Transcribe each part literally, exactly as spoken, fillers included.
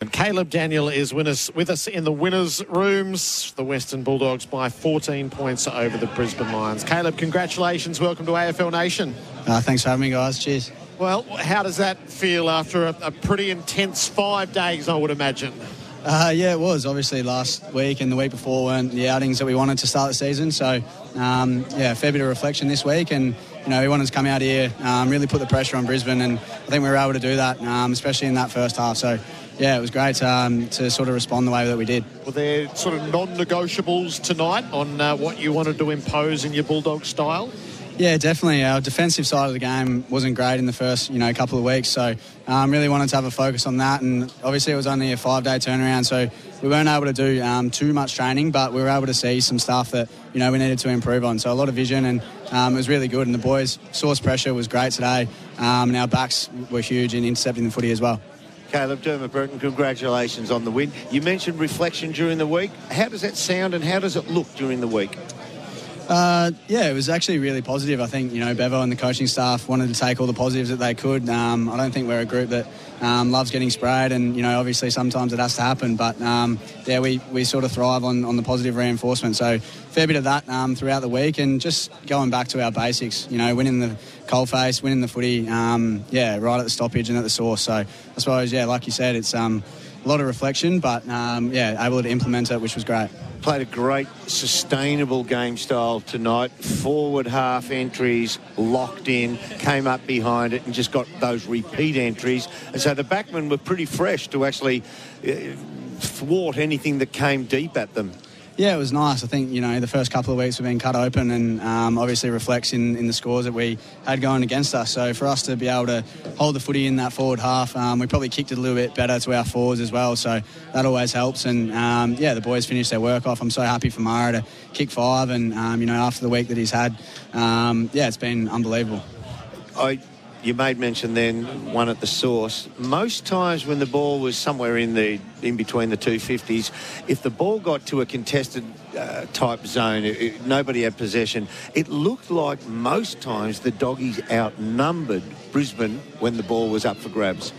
And Caleb Daniel is with us, with us in the winners' rooms. The Western Bulldogs by fourteen points over the Brisbane Lions. Caleb, congratulations. Welcome to A F L Nation. Uh, thanks for having me, guys. Cheers. Well, how does that feel after a, a pretty intense five days, I would imagine? Uh, yeah, it was. Obviously, last week and the week before weren't the outings that we wanted to start the season. So, um, yeah, a fair bit of reflection this week. And, you know, we wanted to come out here, um, really put the pressure on Brisbane. And I think we were able to do that, um, especially in that first half. So, yeah, it was great um, to sort of respond the way that we did. Were there sort of non-negotiables tonight on uh, what you wanted to impose in your Bulldog style? Yeah, definitely. Our defensive side of the game wasn't great in the first, you know, couple of weeks. So um, really wanted to have a focus on that. And obviously it was only a five-day turnaround, so we weren't able to do um, too much training, but we were able to see some stuff that, you know, we needed to improve on. So a lot of vision, and um, it was really good. And the boys' source pressure was great today. Um, and our backs were huge in intercepting the footy as well. Caleb Dermott-Burton, congratulations on the win. You mentioned reflection during the week. How does that sound and how does it look during the week? Uh, yeah, it was actually really positive. I think, you know, Bevo and the coaching staff wanted to take all the positives that they could. Um, I don't think we're a group that um, loves getting sprayed, and, you know, obviously sometimes it has to happen. But, um, yeah, we, we sort of thrive on, on the positive reinforcement. So fair bit of that um, throughout the week, and just going back to our basics, you know, winning the coalface, winning the footy, um, yeah, right at the stoppage and at the source. So I suppose, yeah, like you said, it's um, a lot of reflection, but, um, yeah, able to implement it, which was great. Played a great, sustainable game style tonight. Forward half entries, locked in, came up behind it and just got those repeat entries. And so the backmen were pretty fresh to actually thwart anything that came deep at them. Yeah, it was nice. I think, you know, the first couple of weeks we've been cut open, and um, obviously reflects in, in the scores that we had going against us. So for us to be able to hold the footy in that forward half, um, we probably kicked it a little bit better to our forwards as well. So that always helps. And, um, yeah, the boys finished their work off. I'm so happy for Mara to kick five. And, um, you know, after the week that he's had, um, yeah, it's been unbelievable. I... You made mention then, one at the source. Most times when the ball was somewhere in the in between the two fifties, if the ball got to a contested uh, type zone, it, it, nobody had possession. It looked like most times the Doggies outnumbered Brisbane when the ball was up for grabs.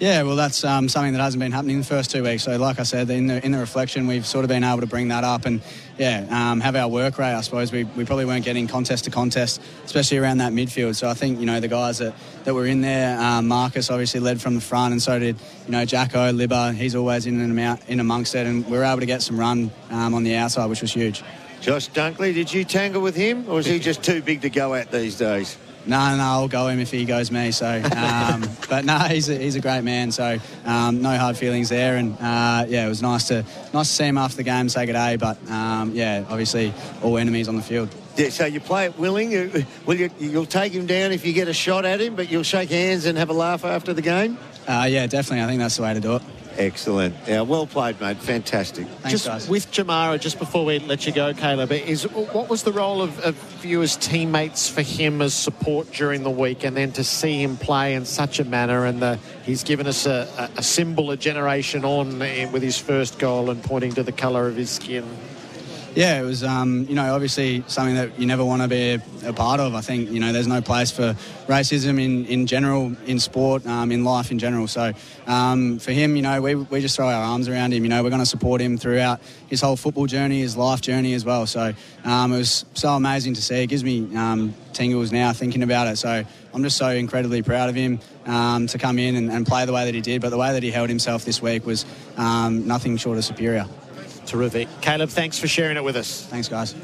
Yeah, well, that's um, something that hasn't been happening in the first two weeks. So, like I said, in the in the reflection, we've sort of been able to bring that up and, yeah, um, have our work rate, I suppose. We we probably weren't getting contest to contest, especially around that midfield. So I think, you know, the guys that, that were in there, um, Marcus obviously led from the front, and so did, you know, Jacko, Libba. He's always in and out, in amongst it, and we were able to get some run um, on the outside, which was huge. Josh Dunkley, did you tangle with him, or is he just too big to go at these days? No, no, I'll go him if he goes me. So, um, but no, he's a, he's a great man. So, um, no hard feelings there. And uh, yeah, it was nice to nice to see him after the game, say good day. But um, yeah, obviously all enemies on the field. Yeah, so you play it willing. You, will you, you'll take him down if you get a shot at him, but you'll shake hands and have a laugh after the game. Uh, yeah, definitely. I think that's the way to do it. Excellent. Yeah, well played, mate. Fantastic. Thanks, just guys. With Jamara, just before we let you go, Caleb, is what was the role of, of you as teammates for him as support during the week, and then to see him play in such a manner, and the, he's given us a, a symbol a generation on with his first goal and pointing to the colour of his skin? Yeah, it was, um, you know, obviously something that you never want to be a, a part of. I think, you know, there's no place for racism in, in general, in sport, um, in life in general. So um, for him, you know, we we just throw our arms around him. You know, we're going to support him throughout his whole football journey, his life journey as well. So um, it was so amazing to see. It gives me um, tingles now thinking about it. So I'm just so incredibly proud of him um, to come in and, and play the way that he did. But the way that he held himself this week was um, nothing short of superior. Terrific. Caleb, thanks for sharing it with us. Thanks, guys.